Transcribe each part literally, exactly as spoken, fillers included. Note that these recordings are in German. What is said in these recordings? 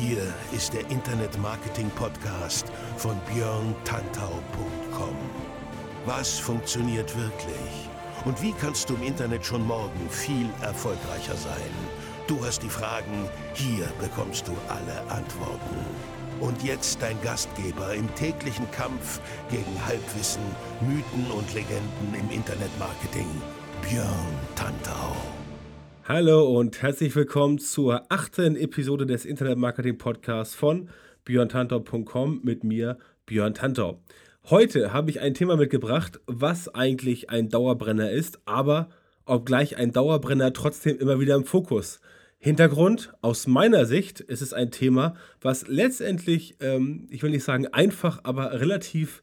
Hier ist der Internet Marketing Podcast von björn tantau punkt com. Was funktioniert wirklich? Und wie kannst du im Internet schon morgen viel erfolgreicher sein? Du hast die Fragen, hier bekommst du alle Antworten. Und jetzt dein Gastgeber im täglichen Kampf gegen Halbwissen, Mythen und Legenden im Internet Marketing, Björn Tantau. Hallo und herzlich willkommen zur achten Episode des Internet Marketing Podcasts von björn tantau punkt com mit mir, Björn Tantau. Heute habe ich ein Thema mitgebracht, was eigentlich ein Dauerbrenner ist, aber obgleich ein Dauerbrenner trotzdem immer wieder im Fokus. Hintergrund, aus meiner Sicht ist es ein Thema, was letztendlich, ähm, ich will nicht sagen einfach, aber relativ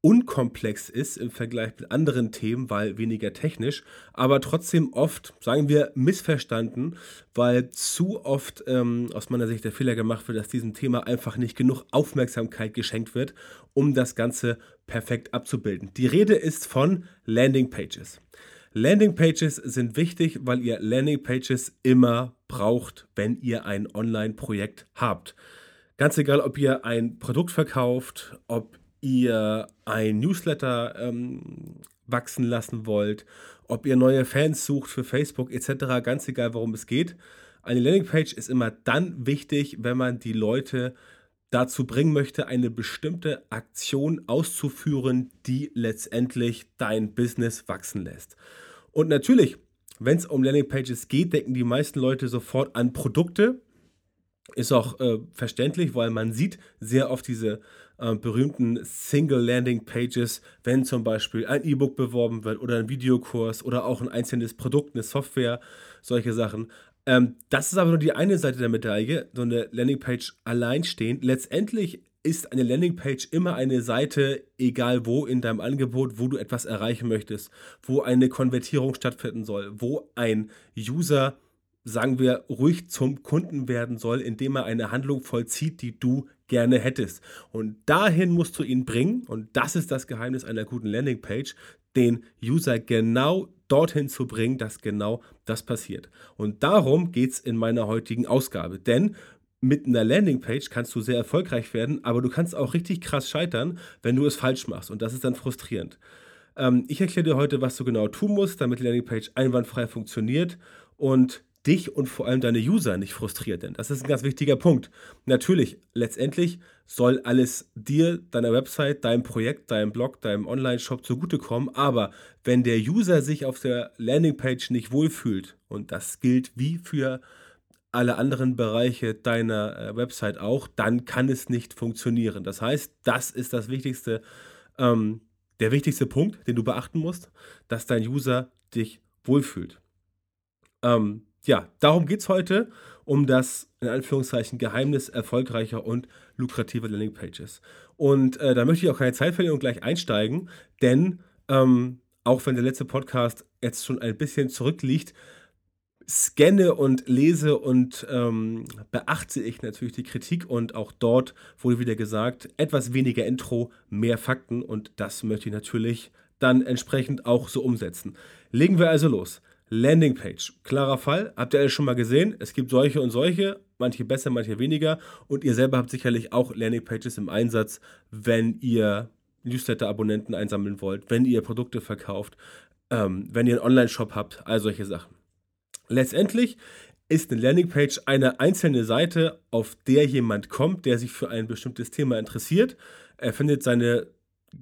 unkomplex ist im Vergleich mit anderen Themen, weil weniger technisch, aber trotzdem oft, sagen wir, missverstanden, weil zu oft ähm, aus meiner Sicht der Fehler gemacht wird, dass diesem Thema einfach nicht genug Aufmerksamkeit geschenkt wird, um das Ganze perfekt abzubilden. Die Rede ist von Landingpages. Landingpages sind wichtig, weil ihr Landingpages immer braucht, wenn ihr ein Online-Projekt habt. Ganz egal, ob ihr ein Produkt verkauft, ob ihr ein Newsletter ähm, wachsen lassen wollt, ob ihr neue Fans sucht für Facebook et cetera, ganz egal, worum es geht. Eine Landingpage ist immer dann wichtig, wenn man die Leute dazu bringen möchte, eine bestimmte Aktion auszuführen, die letztendlich dein Business wachsen lässt. Und natürlich, wenn es um Landingpages geht, denken die meisten Leute sofort an Produkte. Ist auch äh, verständlich, weil man sieht sehr oft diese äh, berühmten Single-Landing-Pages, wenn zum Beispiel ein E-Book beworben wird oder ein Videokurs oder auch ein einzelnes Produkt, eine Software, solche Sachen. Ähm, das ist aber nur die eine Seite der Medaille, so eine Landingpage alleinstehend. Letztendlich ist eine Landingpage immer eine Seite, egal wo in deinem Angebot, wo du etwas erreichen möchtest, wo eine Konvertierung stattfinden soll, wo ein User, sagen wir, ruhig zum Kunden werden soll, indem er eine Handlung vollzieht, die du gerne hättest. Und dahin musst du ihn bringen, und das ist das Geheimnis einer guten Landingpage, den User genau dorthin zu bringen, dass genau das passiert. Und darum geht es in meiner heutigen Ausgabe, denn mit einer Landingpage kannst du sehr erfolgreich werden, aber du kannst auch richtig krass scheitern, wenn du es falsch machst, und das ist dann frustrierend. Ähm, ich erkläre dir heute, was du genau tun musst, damit die Landingpage einwandfrei funktioniert und dich und vor allem deine User nicht frustriert, denn das ist ein ganz wichtiger Punkt. Natürlich, letztendlich soll alles dir, deiner Website, deinem Projekt, deinem Blog, deinem Online-Shop zugutekommen, aber wenn der User sich auf der Landingpage nicht wohlfühlt, und das gilt wie für alle anderen Bereiche deiner Website auch, dann kann es nicht funktionieren. Das heißt, das ist das wichtigste, ähm, der wichtigste Punkt, den du beachten musst, dass dein User dich wohlfühlt. Ähm, Ja, darum geht es heute, um das, in Anführungszeichen, Geheimnis erfolgreicher und lukrativer Landingpages. Und äh, da möchte ich auch keine Zeit verlieren und gleich einsteigen, denn ähm, auch wenn der letzte Podcast jetzt schon ein bisschen zurückliegt, scanne und lese und ähm, beachte ich natürlich die Kritik, und auch dort wurde wieder gesagt, etwas weniger Intro, mehr Fakten, und das möchte ich natürlich dann entsprechend auch so umsetzen. Legen wir also los. Landingpage, klarer Fall, habt ihr alle schon mal gesehen, es gibt solche und solche, manche besser, manche weniger, und ihr selber habt sicherlich auch Landingpages im Einsatz, wenn ihr Newsletter-Abonnenten einsammeln wollt, wenn ihr Produkte verkauft, ähm, wenn ihr einen Online-Shop habt, all solche Sachen. Letztendlich ist eine Landingpage eine einzelne Seite, auf der jemand kommt, der sich für ein bestimmtes Thema interessiert, er findet seine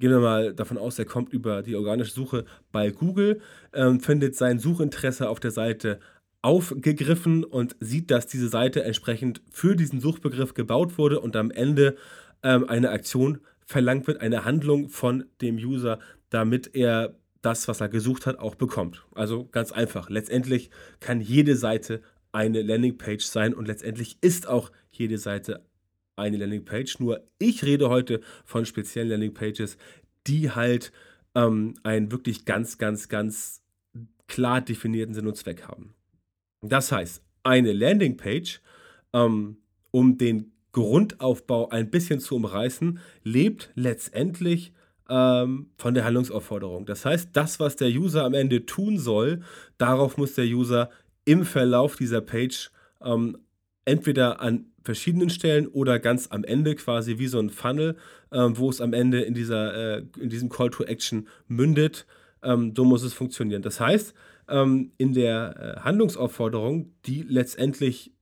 Gehen wir mal davon aus, er kommt über die organische Suche bei Google, ähm, findet sein Suchinteresse auf der Seite aufgegriffen und sieht, dass diese Seite entsprechend für diesen Suchbegriff gebaut wurde und am Ende ähm, eine Aktion verlangt wird, eine Handlung von dem User, damit er das, was er gesucht hat, auch bekommt. Also ganz einfach. Letztendlich kann jede Seite eine Landingpage sein, und letztendlich ist auch jede Seite eine Landingpage, nur ich rede heute von speziellen Landingpages, die halt ähm, einen wirklich ganz, ganz, ganz klar definierten Sinn und Zweck haben. Das heißt, eine Landingpage, ähm, um den Grundaufbau ein bisschen zu umreißen, lebt letztendlich ähm, von der Handlungsaufforderung. Das heißt, das, was der User am Ende tun soll, darauf muss der User im Verlauf dieser Page ähm, entweder an verschiedenen Stellen oder ganz am Ende quasi wie so ein Funnel, ähm, wo es am Ende in, dieser, äh, in diesem Call to Action mündet. Ähm, so muss es funktionieren. Das heißt, ähm, in der äh, Handlungsaufforderung, die letztendlich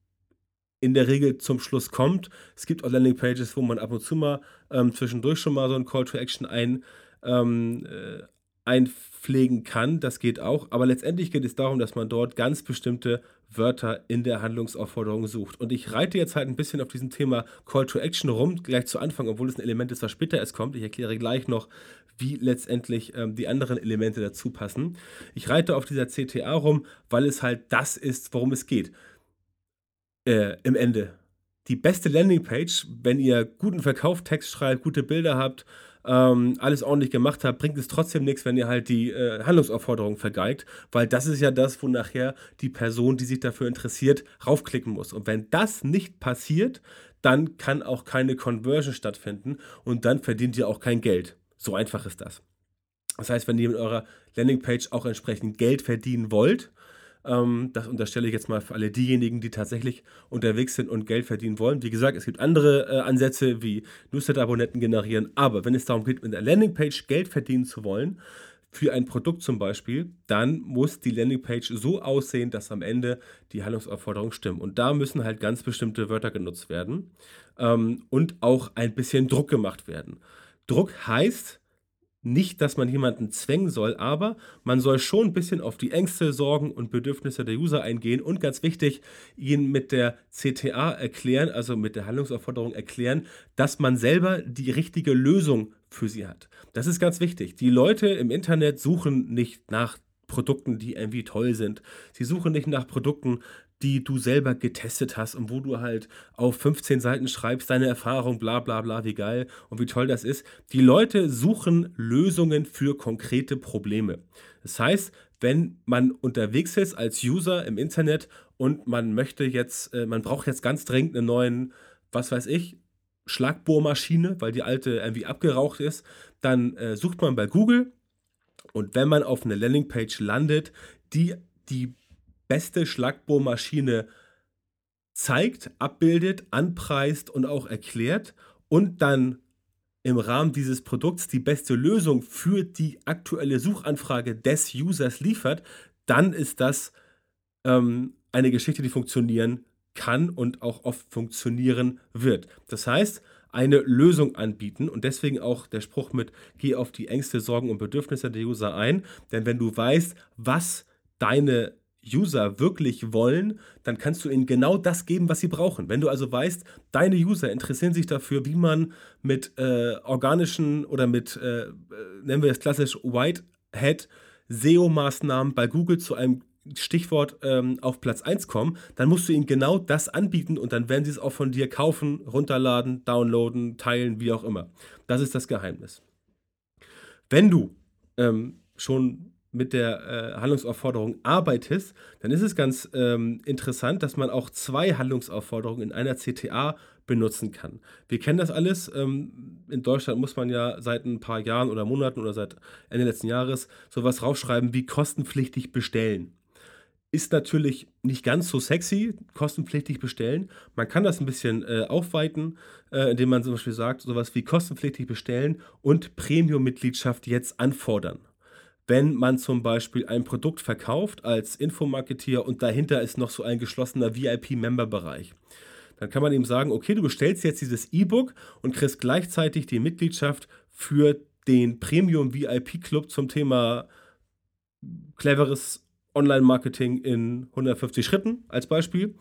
in der Regel zum Schluss kommt, es gibt auch Landingpages, wo man ab und zu mal ähm, zwischendurch schon mal so ein Call to Action ein, ähm, äh, einpflegen kann, das geht auch, aber letztendlich geht es darum, dass man dort ganz bestimmte Wörter in der Handlungsaufforderung sucht. Und ich reite jetzt halt ein bisschen auf diesem Thema Call to Action rum, gleich zu Anfang, obwohl es ein Element ist, was später erst kommt. Ich erkläre gleich noch, wie letztendlich ähm, die anderen Elemente dazu passen. Ich reite auf dieser C T A rum, weil es halt das ist, worum es geht. Äh, im Ende. Die beste Landingpage, wenn ihr guten Verkaufstext schreibt, gute Bilder habt, ähm, alles ordentlich gemacht habt, bringt es trotzdem nichts, wenn ihr halt die äh, Handlungsaufforderung vergeigt, weil das ist ja das, wo nachher die Person, die sich dafür interessiert, raufklicken muss. Und wenn das nicht passiert, dann kann auch keine Conversion stattfinden und dann verdient ihr auch kein Geld. So einfach ist das. Das heißt, wenn ihr mit eurer Landingpage auch entsprechend Geld verdienen wollt, das unterstelle ich jetzt mal für alle diejenigen, die tatsächlich unterwegs sind und Geld verdienen wollen. Wie gesagt, es gibt andere äh, Ansätze wie Newsletter-Abonnenten generieren, aber wenn es darum geht, mit einer Landingpage Geld verdienen zu wollen, für ein Produkt zum Beispiel, dann muss die Landingpage so aussehen, dass am Ende die Handlungsaufforderungen stimmen. Und da müssen halt ganz bestimmte Wörter genutzt werden ähm, und auch ein bisschen Druck gemacht werden. Druck heißt nicht, dass man jemanden zwängen soll, aber man soll schon ein bisschen auf die Ängste, Sorgen und Bedürfnisse der User eingehen und ganz wichtig, ihnen mit der C T A erklären, also mit der Handlungsaufforderung erklären, dass man selber die richtige Lösung für sie hat. Das ist ganz wichtig. Die Leute im Internet suchen nicht nach Produkten, die irgendwie toll sind. Sie suchen nicht nach Produkten, die du selber getestet hast und wo du halt auf fünfzehn Seiten schreibst, deine Erfahrung, bla bla bla, wie geil und wie toll das ist. Die Leute suchen Lösungen für konkrete Probleme. Das heißt, wenn man unterwegs ist als User im Internet und man möchte jetzt, äh, man braucht jetzt ganz dringend einen neuen, was weiß ich, Schlagbohrmaschine, weil die alte irgendwie abgeraucht ist, dann äh, sucht man bei Google und wenn man auf eine Landingpage landet, die die beste Schlagbohrmaschine zeigt, abbildet, anpreist und auch erklärt und dann im Rahmen dieses Produkts die beste Lösung für die aktuelle Suchanfrage des Users liefert, dann ist das ähm, eine Geschichte, die funktionieren kann und auch oft funktionieren wird. Das heißt, eine Lösung anbieten und deswegen auch der Spruch mit, geh auf die Ängste, Sorgen und Bedürfnisse der User ein, denn wenn du weißt, was deine User wirklich wollen, dann kannst du ihnen genau das geben, was sie brauchen. Wenn du also weißt, deine User interessieren sich dafür, wie man mit äh, organischen oder mit, äh, nennen wir es klassisch, White-Hat-S E O-Maßnahmen bei Google zu einem Stichwort ähm, auf Platz eins kommen, dann musst du ihnen genau das anbieten und dann werden sie es auch von dir kaufen, runterladen, downloaden, teilen, wie auch immer. Das ist das Geheimnis. Wenn du ähm, schon mit der äh, Handlungsaufforderung arbeitest, dann ist es ganz ähm, interessant, dass man auch zwei Handlungsaufforderungen in einer C T A benutzen kann. Wir kennen das alles. Ähm, in Deutschland muss man ja seit ein paar Jahren oder Monaten oder seit Ende letzten Jahres sowas raufschreiben wie kostenpflichtig bestellen. Ist natürlich nicht ganz so sexy, kostenpflichtig bestellen. Man kann das ein bisschen äh, aufweiten, äh, indem man zum Beispiel sagt, sowas wie kostenpflichtig bestellen und Premium-Mitgliedschaft jetzt anfordern. Wenn man zum Beispiel ein Produkt verkauft als Infomarketeer und dahinter ist noch so ein geschlossener V I P-Member-Bereich, dann kann man ihm sagen, okay, du bestellst jetzt dieses E-Book und kriegst gleichzeitig die Mitgliedschaft für den Premium-V I P-Club zum Thema cleveres Online-Marketing in hundertfünfzig Schritten als Beispiel.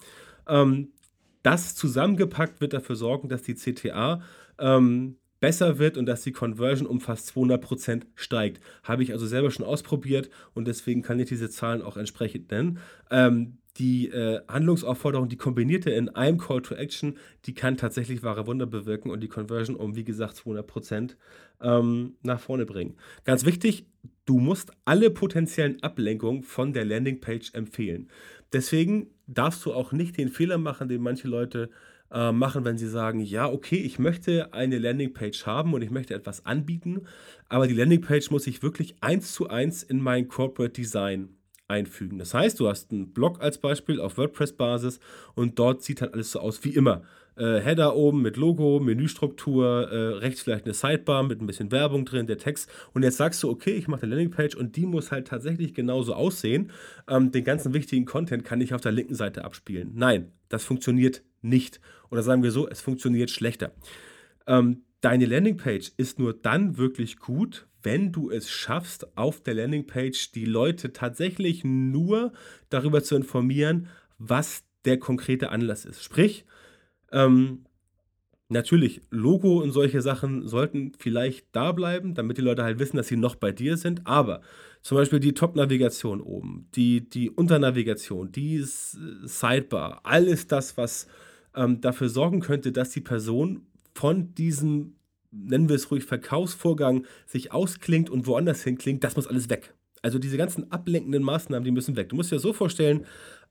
Das zusammengepackt wird dafür sorgen, dass die C T A Ähm, besser wird und dass die Conversion um fast zweihundert Prozent steigt. Habe ich also selber schon ausprobiert und deswegen kann ich diese Zahlen auch entsprechend nennen. Ähm, die äh, Handlungsaufforderung, die kombinierte in einem Call to Action, die kann tatsächlich wahre Wunder bewirken und die Conversion um, wie gesagt, zweihundert Prozent ähm, nach vorne bringen. Ganz wichtig, du musst alle potenziellen Ablenkungen von der Landingpage empfehlen. Deswegen darfst du auch nicht den Fehler machen, den manche Leute machen, wenn sie sagen, ja, okay, ich möchte eine Landingpage haben und ich möchte etwas anbieten, aber die Landingpage muss ich wirklich eins zu eins in mein Corporate Design einfügen. Das heißt, du hast einen Blog als Beispiel auf WordPress-Basis und dort sieht halt alles so aus wie immer. äh, Header oben mit Logo, Menüstruktur, äh, rechts vielleicht eine Sidebar mit ein bisschen Werbung drin, der Text. Und jetzt sagst du, okay, ich mache eine Landingpage und die muss halt tatsächlich genauso aussehen. Ähm, den ganzen wichtigen Content kann ich auf der linken Seite abspielen. Nein, das funktioniert nicht. Oder sagen wir so, es funktioniert schlechter. Ähm, deine Landingpage ist nur dann wirklich gut, wenn du es schaffst, auf der Landingpage die Leute tatsächlich nur darüber zu informieren, was der konkrete Anlass ist. Sprich, ähm, natürlich, Logo und solche Sachen sollten vielleicht da bleiben, damit die Leute halt wissen, dass sie noch bei dir sind, aber zum Beispiel die Top-Navigation oben, die, die Unternavigation, die Sidebar, alles das, was ähm, dafür sorgen könnte, dass die Person von diesem, nennen wir es ruhig, Verkaufsvorgang sich ausklingt und woanders hinklingt, das muss alles weg. Also diese ganzen ablenkenden Maßnahmen, die müssen weg. Du musst dir das so vorstellen,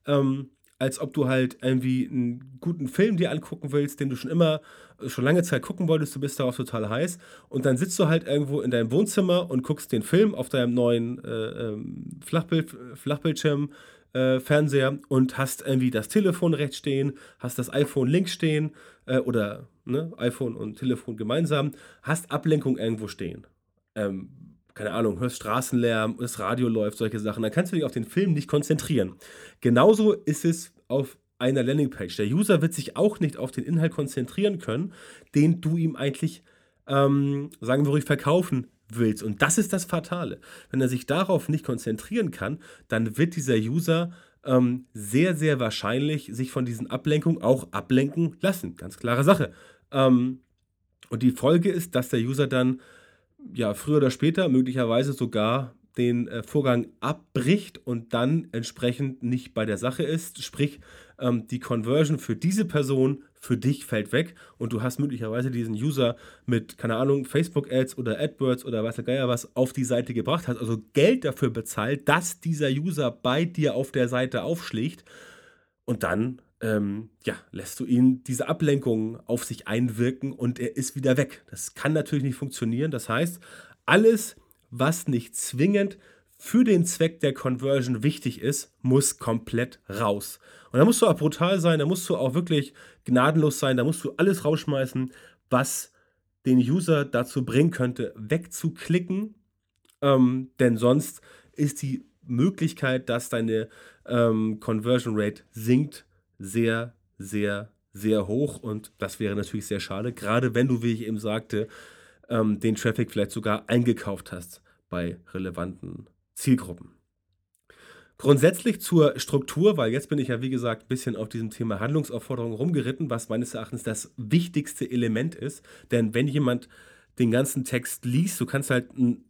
ähm, als ob du halt irgendwie einen guten Film dir angucken willst, den du schon immer, schon lange Zeit gucken wolltest, du bist darauf total heiß und dann sitzt du halt irgendwo in deinem Wohnzimmer und guckst den Film auf deinem neuen äh, ähm, Flachbild, Flachbildschirm, äh, Fernseher und hast irgendwie das Telefon rechts stehen, hast das iPhone links stehen äh, oder ne, iPhone und Telefon gemeinsam, hast Ablenkung irgendwo stehen. Ähm, keine Ahnung, hörst Straßenlärm, das Radio läuft, solche Sachen. Dann kannst du dich auf den Film nicht konzentrieren. Genauso ist es auf einer Landingpage. Der User wird sich auch nicht auf den Inhalt konzentrieren können, den du ihm eigentlich, ähm, sagen wir ruhig, verkaufen willst. Und das ist das Fatale. Wenn er sich darauf nicht konzentrieren kann, dann wird dieser User ähm, sehr, sehr wahrscheinlich sich von diesen Ablenkungen auch ablenken lassen. Ganz klare Sache. Ähm, und die Folge ist, dass der User dann ja früher oder später möglicherweise sogar den äh, Vorgang abbricht und dann entsprechend nicht bei der Sache ist. Sprich, ähm, die Conversion für diese Person für dich fällt weg und du hast möglicherweise diesen User mit, keine Ahnung, Facebook-Ads oder AdWords oder weiß der Geier was auf die Seite gebracht hast, also Geld dafür bezahlt, dass dieser User bei dir auf der Seite aufschlägt und dann ähm, ja, lässt du ihn diese Ablenkung auf sich einwirken und er ist wieder weg. Das kann natürlich nicht funktionieren. Das heißt, alles, was nicht zwingend für den Zweck der Conversion wichtig ist, muss komplett raus. Und da musst du auch brutal sein, da musst du auch wirklich gnadenlos sein, da musst du alles rausschmeißen, was den User dazu bringen könnte, wegzuklicken. Ähm, denn sonst ist die Möglichkeit, dass deine ähm, Conversion Rate sinkt, sehr, sehr, sehr hoch. Und das wäre natürlich sehr schade, gerade wenn du, wie ich eben sagte, ähm, den Traffic vielleicht sogar eingekauft hast bei relevanten Zielgruppen. Grundsätzlich zur Struktur, weil jetzt bin ich ja wie gesagt ein bisschen auf diesem Thema Handlungsaufforderung rumgeritten, was meines Erachtens das wichtigste Element ist, denn wenn jemand den ganzen Text liest, du kannst halt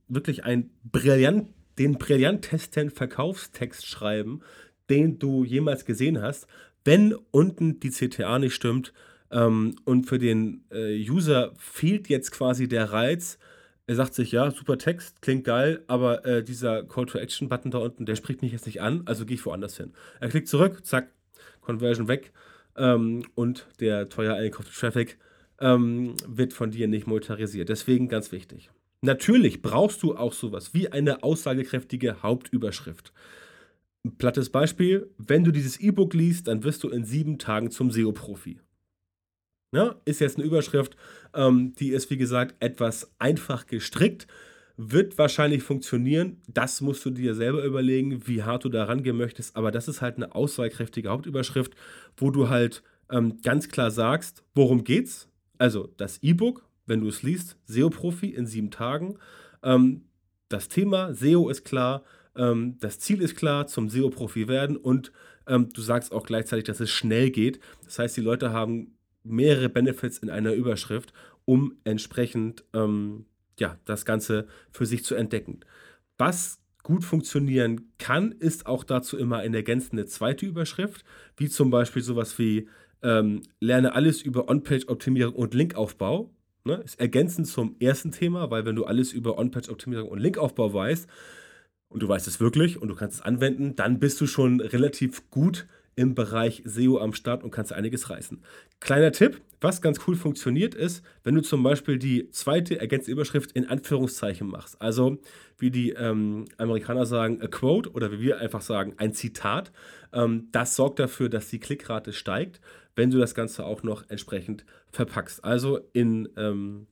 wirklich einen brillant, den brillantesten Verkaufstext schreiben, den du jemals gesehen hast, wenn unten die C T A nicht stimmt ähm, und für den äh, User fehlt jetzt quasi der Reiz. Er sagt sich, ja, super Text, klingt geil, aber äh, dieser Call-to-Action-Button da unten, der spricht mich jetzt nicht an, also gehe ich woanders hin. Er klickt zurück, zack, Conversion weg ähm, und der teuer eingekaufte Traffic ähm, wird von dir nicht monetarisiert. Deswegen ganz wichtig. Natürlich brauchst du auch sowas wie eine aussagekräftige Hauptüberschrift. Ein plattes Beispiel, wenn du dieses E-Book liest, dann wirst du in sieben Tagen zum S E O-Profi. Ja, ist jetzt eine Überschrift, ähm, die ist wie gesagt etwas einfach gestrickt, wird wahrscheinlich funktionieren, das musst du dir selber überlegen, wie hart du da rangehen möchtest, aber das ist halt eine aussagekräftige Hauptüberschrift, wo du halt ähm, ganz klar sagst, worum geht's, also das E-Book, wenn du es liest, S E O-Profi in sieben Tagen, ähm, das Thema S E O ist klar, ähm, das Ziel ist klar, zum S E O-Profi werden und ähm, du sagst auch gleichzeitig, dass es schnell geht, das heißt, die Leute haben mehrere Benefits in einer Überschrift, um entsprechend ähm, ja, das Ganze für sich zu entdecken. Was gut funktionieren kann, ist auch dazu immer eine ergänzende zweite Überschrift, wie zum Beispiel sowas wie ähm, lerne alles über On-Page-Optimierung und Linkaufbau. Ne? Ist ergänzend zum ersten Thema, weil wenn du alles über On-Page-Optimierung und Linkaufbau weißt und du weißt es wirklich und du kannst es anwenden, dann bist du schon relativ gut im Bereich S E O am Start und kannst einiges reißen. Kleiner Tipp, was ganz cool funktioniert ist, wenn du zum Beispiel die zweite ergänzende Überschrift in Anführungszeichen machst. Also wie die ähm, Amerikaner sagen, a quote oder wie wir einfach sagen, ein Zitat. Ähm, das sorgt dafür, dass die Klickrate steigt. wenn du das Ganze auch noch entsprechend verpackst. Also in ähm,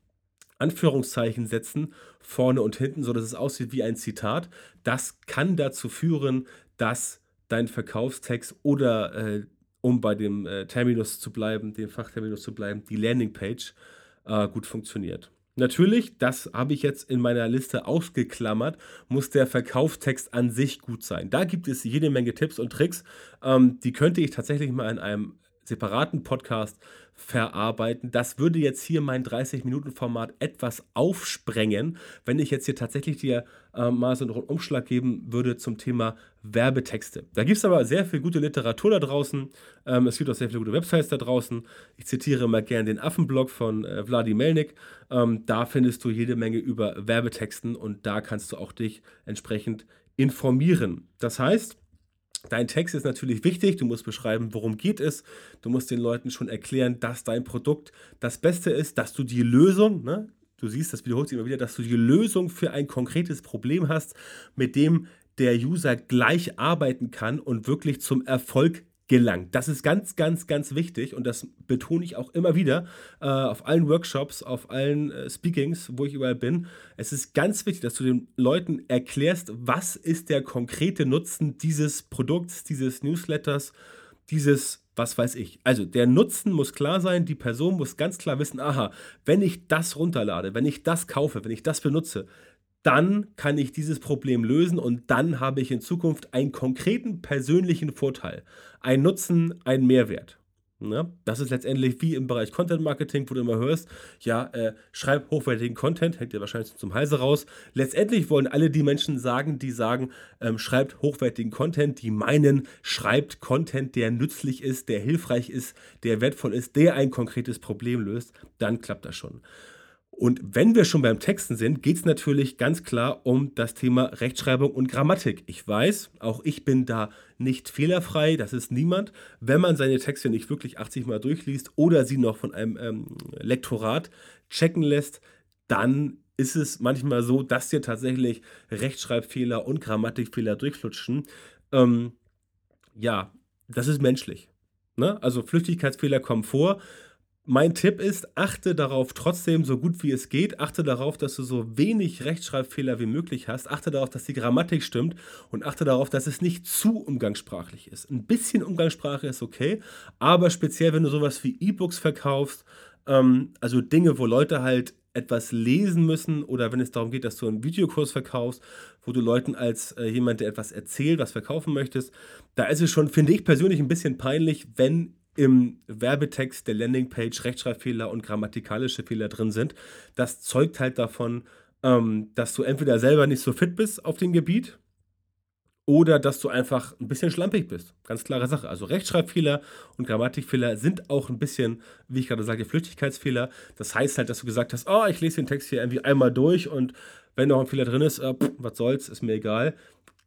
Anführungszeichen setzen, vorne und hinten, sodass es aussieht wie ein Zitat. Das kann dazu führen, dass dein Verkaufstext oder, äh, um bei dem äh, Terminus zu bleiben, dem Fachterminus zu bleiben, die Landingpage äh, gut funktioniert. Natürlich, das habe ich jetzt in meiner Liste ausgeklammert, muss der Verkaufstext an sich gut sein. Da gibt es jede Menge Tipps und Tricks, ähm, die könnte ich tatsächlich mal in einem separaten Podcast verarbeiten. Das würde jetzt hier mein dreißig-Minuten-Format etwas aufsprengen, wenn ich jetzt hier tatsächlich dir äh, mal so einen Rundumschlag geben würde zum Thema Werbetexte. Da gibt es aber sehr viel gute Literatur da draußen. Ähm, es gibt auch sehr viele gute Websites da draußen. Ich zitiere mal gerne den Affenblog von äh, Wladimir Melnik. Ähm, da findest du jede Menge über Werbetexten und da kannst du auch dich entsprechend informieren. Das heißt, dein Text ist natürlich wichtig, du musst beschreiben, worum geht es, du musst den Leuten schon erklären, dass dein Produkt das Beste ist, dass du die Lösung, ne, du siehst, das wiederholt sich immer wieder, dass du die Lösung für ein konkretes Problem hast, mit dem der User gleich arbeiten kann und wirklich zum Erfolg gelangt. Das ist ganz, ganz, ganz wichtig und das betone ich auch immer wieder äh, auf allen Workshops, auf allen äh, Speakings, wo ich überall bin. Es ist ganz wichtig, dass du den Leuten erklärst, was ist der konkrete Nutzen dieses Produkts, dieses Newsletters, dieses, was weiß ich. Also der Nutzen muss klar sein, die Person muss ganz klar wissen, aha, wenn ich das runterlade, wenn ich das kaufe, wenn ich das benutze, dann kann ich dieses Problem lösen und dann habe ich in Zukunft einen konkreten persönlichen Vorteil, einen Nutzen, einen Mehrwert. Ja, das ist letztendlich wie im Bereich Content Marketing, wo du immer hörst, ja, äh, schreib hochwertigen Content, hängt dir wahrscheinlich zum Halse raus. Letztendlich wollen alle die Menschen sagen, die sagen, ähm, schreibt hochwertigen Content, die meinen, schreibt Content, der nützlich ist, der hilfreich ist, der wertvoll ist, der ein konkretes Problem löst, dann klappt das schon. Und wenn wir schon beim Texten sind, geht es natürlich ganz klar um das Thema Rechtschreibung und Grammatik. Ich weiß, auch ich bin da nicht fehlerfrei, das ist niemand. Wenn man seine Texte nicht wirklich achtzig Mal durchliest oder sie noch von einem ähm, Lektorat checken lässt, dann ist es manchmal so, dass dir tatsächlich Rechtschreibfehler und Grammatikfehler durchflutschen. Ähm, ja, das ist menschlich. Ne? Also Flüchtigkeitsfehler kommen vor. Mein Tipp ist, achte darauf trotzdem so gut wie es geht, achte darauf, dass du so wenig Rechtschreibfehler wie möglich hast, achte darauf, dass die Grammatik stimmt und achte darauf, dass es nicht zu umgangssprachlich ist. Ein bisschen Umgangssprache ist okay, aber speziell, wenn du sowas wie E-Books verkaufst, ähm, also Dinge, wo Leute halt etwas lesen müssen oder wenn es darum geht, dass du einen Videokurs verkaufst, wo du Leuten als äh, jemand, der etwas erzählt, was verkaufen möchtest, da ist es schon, finde ich persönlich, ein bisschen peinlich, wenn im Werbetext der Landingpage Rechtschreibfehler und grammatikalische Fehler drin sind. Das zeugt halt davon, ähm, dass du entweder selber nicht so fit bist auf dem Gebiet oder dass du einfach ein bisschen schlampig bist. Ganz klare Sache. Also Rechtschreibfehler und Grammatikfehler sind auch ein bisschen, wie ich gerade sagte, Flüchtigkeitsfehler. Das heißt halt, dass du gesagt hast, oh, ich lese den Text hier irgendwie einmal durch und wenn noch ein Fehler drin ist, äh, pff, was soll's, ist mir egal.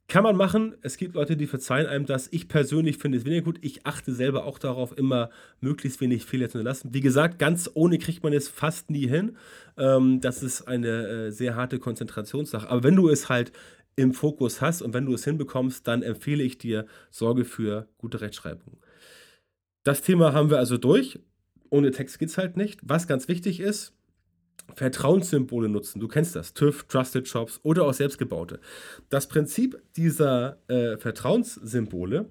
Kann man machen, es gibt Leute, die verzeihen einem das. Ich persönlich finde es weniger gut. Ich achte selber auch darauf, immer möglichst wenig Fehler zu unterlassen. Wie gesagt, ganz ohne kriegt man es fast nie hin. Das ist eine sehr harte Konzentrationssache. Aber wenn du es halt im Fokus hast und wenn du es hinbekommst, dann empfehle ich dir, sorge für gute Rechtschreibung. Das Thema haben wir also durch. Ohne Text geht es halt nicht. Was ganz wichtig ist, Vertrauenssymbole nutzen, du kennst das, TÜV, Trusted Shops oder auch selbstgebaute. Das Prinzip dieser äh, Vertrauenssymbole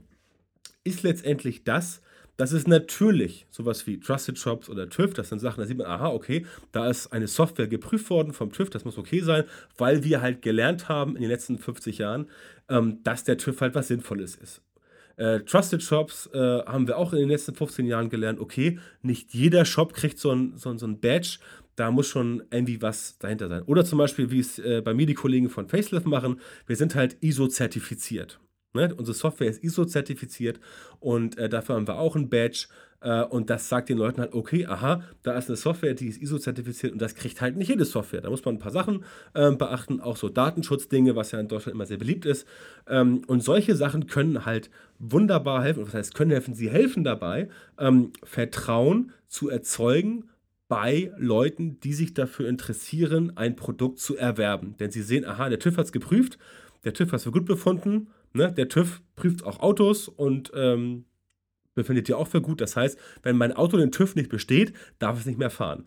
ist letztendlich das, dass es natürlich sowas wie Trusted Shops oder TÜV, das sind Sachen, da sieht man, aha, okay, da ist eine Software geprüft worden vom TÜV, das muss okay sein, weil wir halt gelernt haben in den letzten fünfzig Jahren, ähm, dass der TÜV halt was Sinnvolles ist. Äh, Trusted Shops äh, haben wir auch in den letzten fünfzehn Jahren gelernt, okay, nicht jeder Shop kriegt so ein, so ein, so ein Badge, da muss schon irgendwie was dahinter sein. Oder zum Beispiel, wie es äh, bei mir die Kollegen von Facelift machen, wir sind halt I S O-zertifiziert. Ne? Unsere Software ist I S O-zertifiziert und äh, dafür haben wir auch ein Badge äh, und das sagt den Leuten halt, okay, aha, da ist eine Software, die ist I S O-zertifiziert und das kriegt halt nicht jede Software. Da muss man ein paar Sachen äh, beachten, auch so Datenschutzdinge, was ja in Deutschland immer sehr beliebt ist. Ähm, und solche Sachen können halt wunderbar helfen, das heißt, können helfen, sie helfen dabei, ähm, Vertrauen zu erzeugen, bei Leuten, die sich dafür interessieren, ein Produkt zu erwerben. Denn sie sehen, aha, der TÜV hat es geprüft, der TÜV hat es für gut befunden, ne? Der TÜV prüft auch Autos und ähm, befindet ihr auch für gut. Das heißt, wenn mein Auto den TÜV nicht besteht, darf es nicht mehr fahren.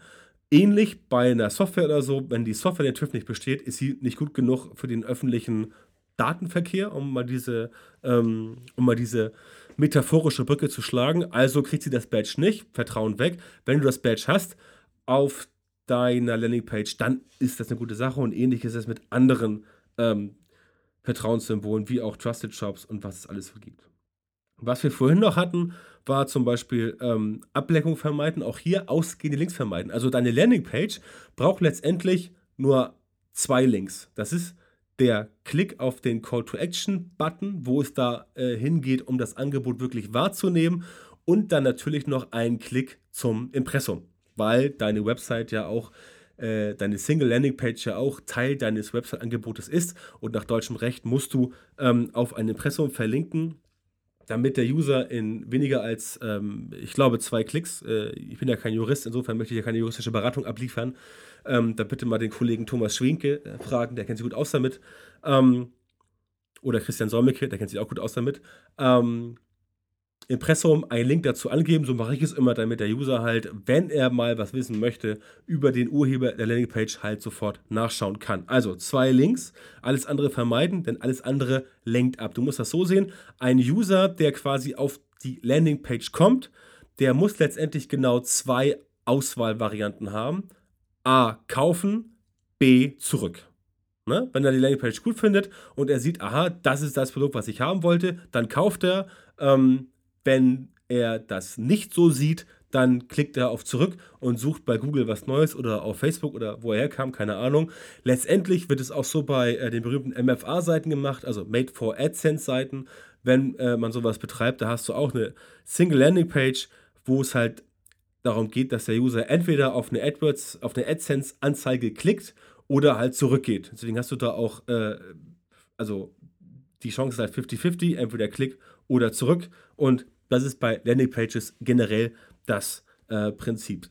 Ähnlich bei einer Software oder so, wenn die Software den TÜV nicht besteht, ist sie nicht gut genug für den öffentlichen Datenverkehr, um mal diese, ähm, um mal diese metaphorische Brücke zu schlagen. Also kriegt sie das Badge nicht, Vertrauen weg. Wenn du das Badge hast auf deiner Landingpage, dann ist das eine gute Sache, und ähnlich ist es mit anderen ähm, Vertrauenssymbolen, wie auch Trusted Shops und was es alles so gibt. Was wir vorhin noch hatten, war zum Beispiel ähm, Ablenkung vermeiden, auch hier ausgehende Links vermeiden. Also deine Landingpage braucht letztendlich nur zwei Links. Das ist der Klick auf den Call-to-Action-Button, wo es da äh, hingeht, um das Angebot wirklich wahrzunehmen, und dann natürlich noch ein Klick zum Impressum, weil deine Website ja auch, äh, deine Single-Landing-Page ja auch Teil deines Website-Angebotes ist, und nach deutschem Recht musst du ähm, auf ein Impressum verlinken, damit der User in weniger als, ähm, ich glaube, zwei Klicks, äh, ich bin ja kein Jurist, insofern möchte ich ja keine juristische Beratung abliefern, ähm, da bitte mal den Kollegen Thomas Schwenke fragen, der kennt sich gut aus damit, ähm, oder Christian Solmecke, der kennt sich auch gut aus damit, ähm, Impressum, einen Link dazu angeben, so mache ich es immer, damit der User halt, wenn er mal was wissen möchte, über den Urheber der Landingpage halt sofort nachschauen kann. Also zwei Links, alles andere vermeiden, denn alles andere lenkt ab. Du musst das so sehen, ein User, der quasi auf die Landingpage kommt, der muss letztendlich genau zwei Auswahlvarianten haben. A, kaufen, B, zurück. Ne? Wenn er die Landingpage gut findet und er sieht, aha, das ist das Produkt, was ich haben wollte, dann kauft er, ähm, wenn er das nicht so sieht, dann klickt er auf Zurück und sucht bei Google was Neues oder auf Facebook oder wo er herkam, keine Ahnung. Letztendlich wird es auch so bei äh, den berühmten M F A-Seiten gemacht, also Made for AdSense-Seiten. Wenn äh, man sowas betreibt, da hast du auch eine Single-Landing-Page, wo es halt darum geht, dass der User entweder auf eine AdWords, auf eine AdSense-Anzeige klickt oder halt zurückgeht. Deswegen hast du da auch, äh, also die Chance ist halt fifty fifty, entweder Klick oder Zurück, und das ist bei Landingpages generell das äh, Prinzip.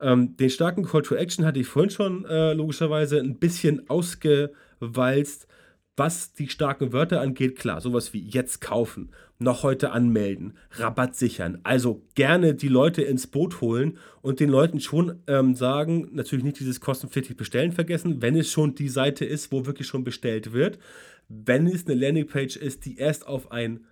Ähm, den starken Call to Action hatte ich vorhin schon äh, logischerweise ein bisschen ausgewalzt, was die starken Wörter angeht. Klar, sowas wie jetzt kaufen, noch heute anmelden, Rabatt sichern. Also gerne die Leute ins Boot holen und den Leuten schon ähm, sagen, natürlich nicht dieses kostenpflichtig bestellen vergessen, wenn es schon die Seite ist, wo wirklich schon bestellt wird. Wenn es eine Landingpage ist, die erst auf ein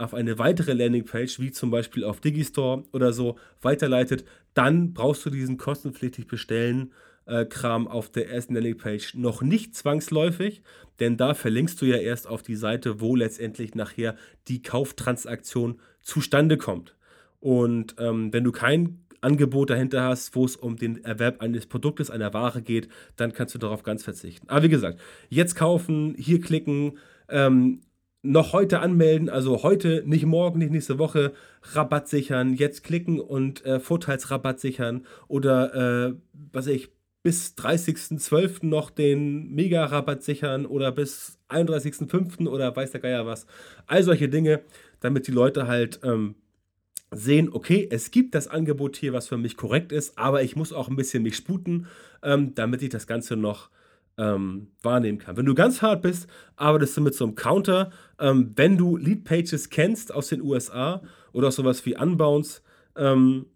auf eine weitere Landingpage, wie zum Beispiel auf Digistore oder so, weiterleitet, dann brauchst du diesen kostenpflichtig bestellen äh, Kram auf der ersten Landingpage noch nicht zwangsläufig, denn da verlinkst du ja erst auf die Seite, wo letztendlich nachher die Kauftransaktion zustande kommt. Und ähm, wenn du kein Angebot dahinter hast, wo es um den Erwerb eines Produktes, einer Ware geht, dann kannst du darauf ganz verzichten. Aber wie gesagt, jetzt kaufen, hier klicken, ähm, noch heute anmelden, also heute, nicht morgen, nicht nächste Woche, Rabatt sichern, jetzt klicken und äh, Vorteilsrabatt sichern oder, äh, was weiß ich, bis dreißigsten zwölften noch den Mega-Rabatt sichern oder bis einunddreißigsten fünften oder weiß der Geier was. All solche Dinge, damit die Leute halt ähm, sehen, okay, es gibt das Angebot hier, was für mich korrekt ist, aber ich muss auch ein bisschen mich sputen, ähm, damit ich das Ganze noch Ähm, wahrnehmen kann. Wenn du ganz hart bist, arbeitest du mit so einem Counter. Ähm, wenn du Leadpages kennst aus den U S A oder auch sowas wie Unbounce, ähm,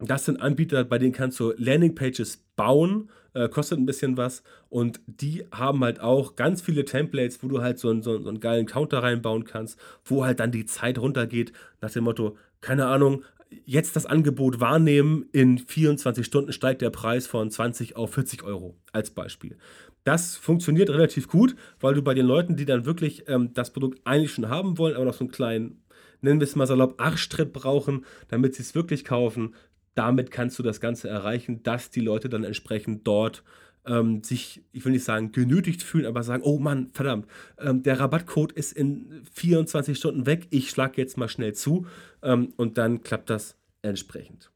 das sind Anbieter, bei denen kannst du Landingpages bauen, äh, kostet ein bisschen was, und die haben halt auch ganz viele Templates, wo du halt so einen, so einen geilen Counter reinbauen kannst, wo halt dann die Zeit runtergeht nach dem Motto, keine Ahnung, jetzt das Angebot wahrnehmen, in vierundzwanzig Stunden steigt der Preis von zwanzig auf vierzig Euro als Beispiel. Das funktioniert relativ gut, weil du bei den Leuten, die dann wirklich ähm, das Produkt eigentlich schon haben wollen, aber noch so einen kleinen, nennen wir es mal salopp, Arschtritt brauchen, damit sie es wirklich kaufen, damit kannst du das Ganze erreichen, dass die Leute dann entsprechend dort ähm, sich, ich will nicht sagen genötigt fühlen, aber sagen, oh Mann, verdammt, ähm, der Rabattcode ist in vierundzwanzig Stunden weg, ich schlage jetzt mal schnell zu, ähm, und dann klappt das entsprechend.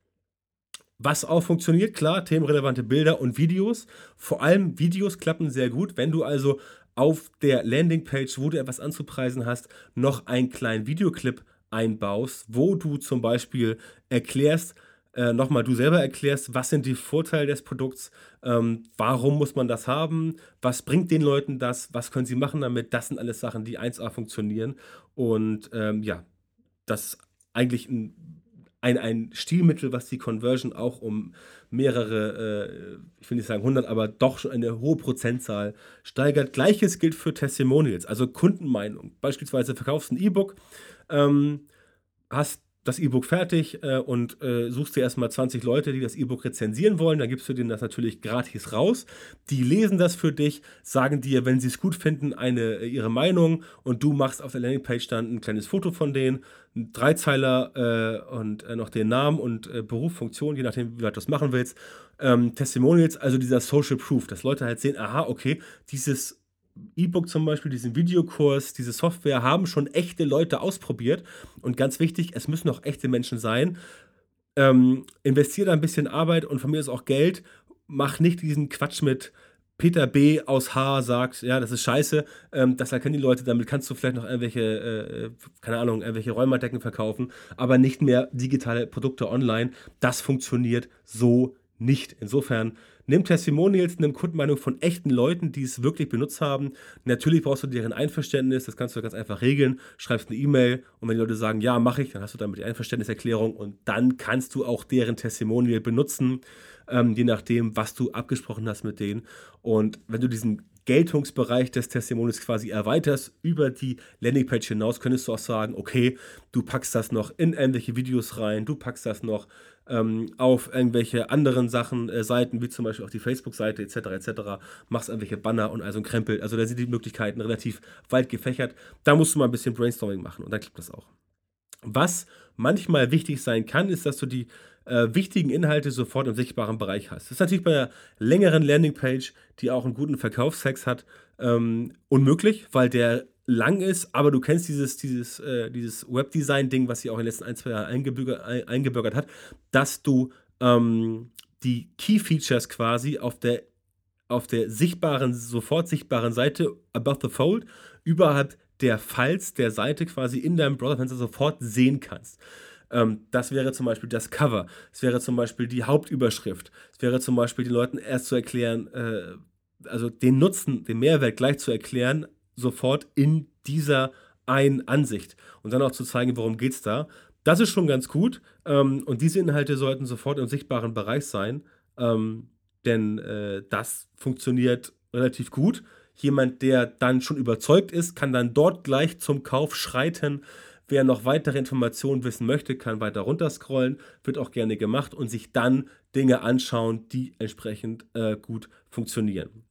Was auch funktioniert, klar, themenrelevante Bilder und Videos. Vor allem Videos klappen sehr gut, wenn du also auf der Landingpage, wo du etwas anzupreisen hast, noch einen kleinen Videoclip einbaust, wo du zum Beispiel erklärst, Äh, nochmal du selber erklärst, was sind die Vorteile des Produkts, ähm, warum muss man das haben, was bringt den Leuten das, was können sie machen damit, das sind alles Sachen, die eins a funktionieren, und ähm, ja, das eigentlich ein, ein, ein Stilmittel, was die Conversion auch um mehrere, äh, ich will nicht sagen hundert, aber doch schon eine hohe Prozentzahl steigert. Gleiches gilt für Testimonials, also Kundenmeinung. Beispielsweise verkaufst du ein E-Book, ähm, hast das E-Book fertig äh, und äh, suchst dir erstmal zwanzig Leute, die das E-Book rezensieren wollen, dann gibst du denen das natürlich gratis raus. Die lesen das für dich, sagen dir, wenn sie es gut finden, eine äh, ihre Meinung, und du machst auf der Landingpage dann ein kleines Foto von denen, einen Dreizeiler äh, und äh, noch den Namen und äh, Beruf, Funktion, je nachdem, wie du das machen willst. Ähm, Testimonials, also dieser Social Proof, dass Leute halt sehen, aha, okay, dieses E-Book zum Beispiel, diesen Videokurs, diese Software haben schon echte Leute ausprobiert, und ganz wichtig, es müssen auch echte Menschen sein. Ähm, investiere da ein bisschen Arbeit und von mir ist auch Geld. Mach nicht diesen Quatsch mit Peter B. aus H. sagt, ja, das ist scheiße, ähm, das erkennen die Leute, damit kannst du vielleicht noch irgendwelche, äh, keine Ahnung, irgendwelche Räumerdecken verkaufen, aber nicht mehr digitale Produkte online. Das funktioniert so nicht. Insofern, nimm Testimonials, nimm Kundenmeinung von echten Leuten, die es wirklich benutzt haben. Natürlich brauchst du deren Einverständnis, das kannst du ganz einfach regeln. Schreibst eine E-Mail, und wenn die Leute sagen, ja, mache ich, dann hast du damit die Einverständniserklärung, und dann kannst du auch deren Testimonial benutzen, ähm, je nachdem, was du abgesprochen hast mit denen. Und wenn du diesen Geltungsbereich des Testimonials quasi erweiterst über die Landingpage hinaus, könntest du auch sagen, okay, du packst das noch in irgendwelche Videos rein, du packst das noch ähm, auf irgendwelche anderen Sachen, äh, Seiten, wie zum Beispiel auch die Facebook-Seite et cetera et cetera, machst irgendwelche Banner und also ein Krempel. Also da sind die Möglichkeiten relativ weit gefächert. Da musst du mal ein bisschen Brainstorming machen, und dann klappt das auch. Was manchmal wichtig sein kann, ist, dass du die Äh, wichtigen Inhalte sofort im sichtbaren Bereich hast. Das ist natürlich bei einer längeren Landingpage, die auch einen guten Verkaufstext hat, ähm, unmöglich, weil der lang ist, aber du kennst dieses, dieses, äh, dieses Webdesign-Ding, was sie auch in den letzten ein, zwei Jahren eingebürger, ein, eingebürgert hat, dass du ähm, die Key-Features quasi auf der, auf der sichtbaren, sofort sichtbaren Seite above the fold, überhalb der Falz der Seite quasi in deinem Browserfenster sofort sehen kannst. Das wäre zum Beispiel das Cover, es wäre zum Beispiel die Hauptüberschrift, es wäre zum Beispiel den Leuten erst zu erklären, äh, also den Nutzen, den Mehrwert gleich zu erklären, sofort in dieser einen Ansicht, und dann auch zu zeigen, worum geht's da. Das ist schon ganz gut, ähm, und diese Inhalte sollten sofort im sichtbaren Bereich sein, ähm, denn äh, das funktioniert relativ gut. Jemand, der dann schon überzeugt ist, kann dann dort gleich zum Kauf schreiten. Wer noch weitere Informationen wissen möchte, kann weiter runterscrollen, wird auch gerne gemacht, und sich dann Dinge anschauen, die entsprechend äh, gut funktionieren.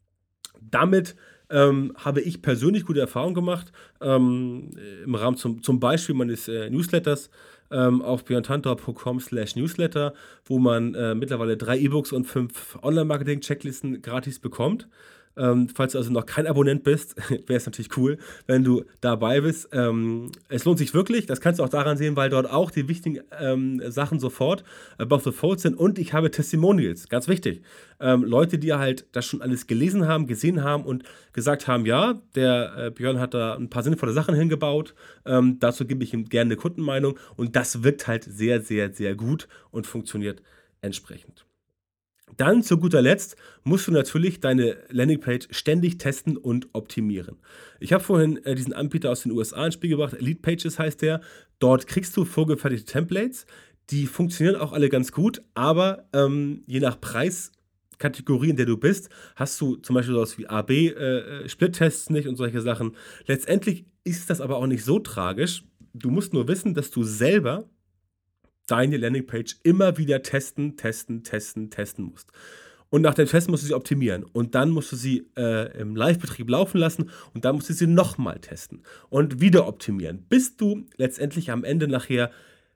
Damit ähm, habe ich persönlich gute Erfahrungen gemacht, ähm, im Rahmen zum, zum Beispiel meines äh, Newsletters ähm, auf björntantau.com slash Newsletter, wo man äh, mittlerweile drei E-Books und fünf Online-Marketing-Checklisten gratis bekommt. Ähm, falls du also noch kein Abonnent bist, wäre es natürlich cool, wenn du dabei bist. Ähm, es lohnt sich wirklich, das kannst du auch daran sehen, weil dort auch die wichtigen ähm, Sachen sofort above the fold sind, und ich habe Testimonials, ganz wichtig. Ähm, Leute, die halt das schon alles gelesen haben, gesehen haben und gesagt haben, ja, der äh, Björn hat da ein paar sinnvolle Sachen hingebaut, ähm, dazu gebe ich ihm gerne eine Kundenmeinung, und das wirkt halt sehr, sehr, sehr gut und funktioniert entsprechend. Dann zu guter Letzt musst du natürlich deine Landingpage ständig testen und optimieren. Ich habe vorhin äh, diesen Anbieter aus den U S A ins Spiel gebracht, Leadpages heißt der. Dort kriegst du vorgefertigte Templates, die funktionieren auch alle ganz gut, aber ähm, je nach Preiskategorie, in der du bist, hast du zum Beispiel sowas wie A B, äh, Split-Tests nicht und solche Sachen. Letztendlich ist das aber auch nicht so tragisch. Du musst nur wissen, dass du selber deine Landingpage immer wieder testen, testen, testen, testen musst. Und nach dem Test musst du sie optimieren. Und dann musst du sie äh, im Live-Betrieb laufen lassen. Und dann musst du sie nochmal testen und wieder optimieren, bis du letztendlich am Ende nachher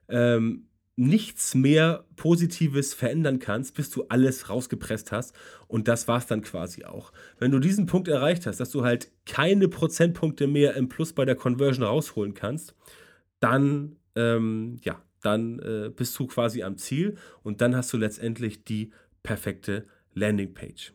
ähm, nichts mehr Positives verändern kannst, bis du alles rausgepresst hast. Und das war es dann quasi auch. Wenn du diesen Punkt erreicht hast, dass du halt keine Prozentpunkte mehr im Plus bei der Conversion rausholen kannst, dann, ähm, ja, dann äh, bist du quasi am Ziel, und dann hast du letztendlich die perfekte Landingpage.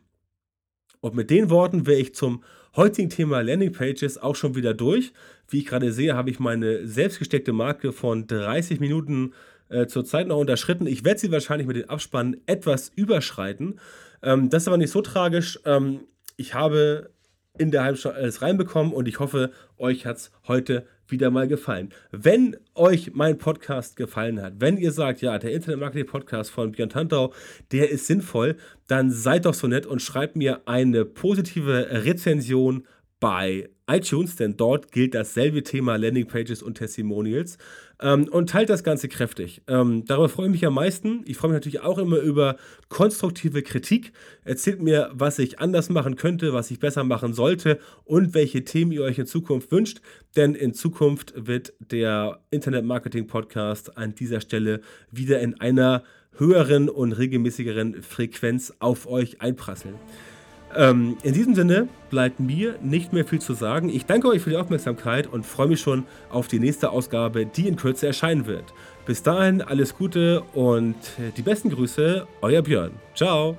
Und mit den Worten wäre ich zum heutigen Thema Landingpages auch schon wieder durch. Wie ich gerade sehe, habe ich meine selbst gesteckte Marke von dreißig Minuten äh, zurzeit noch unterschritten. Ich werde sie wahrscheinlich mit den Abspannen etwas überschreiten. Ähm, das ist aber nicht so tragisch. Ähm, ich habe in der Halbstunde alles reinbekommen, und ich hoffe, euch hat es heute wieder mal gefallen. Wenn euch mein Podcast gefallen hat, wenn ihr sagt, ja, der Internet Marketing Podcast von Björn Tantau, der ist sinnvoll, dann seid doch so nett und schreibt mir eine positive Rezension bei iTunes, denn dort gilt dasselbe Thema Landingpages und Testimonials, ähm, und teilt das Ganze kräftig. Ähm, darüber freue ich mich am meisten. Ich freue mich natürlich auch immer über konstruktive Kritik. Erzählt mir, was ich anders machen könnte, was ich besser machen sollte und welche Themen ihr euch in Zukunft wünscht, denn in Zukunft wird der Internet Marketing Podcast an dieser Stelle wieder in einer höheren und regelmäßigeren Frequenz auf euch einprasseln. Ähm, in diesem Sinne bleibt mir nicht mehr viel zu sagen. Ich danke euch für die Aufmerksamkeit und freue mich schon auf die nächste Ausgabe, die in Kürze erscheinen wird. Bis dahin alles Gute und die besten Grüße, euer Björn. Ciao!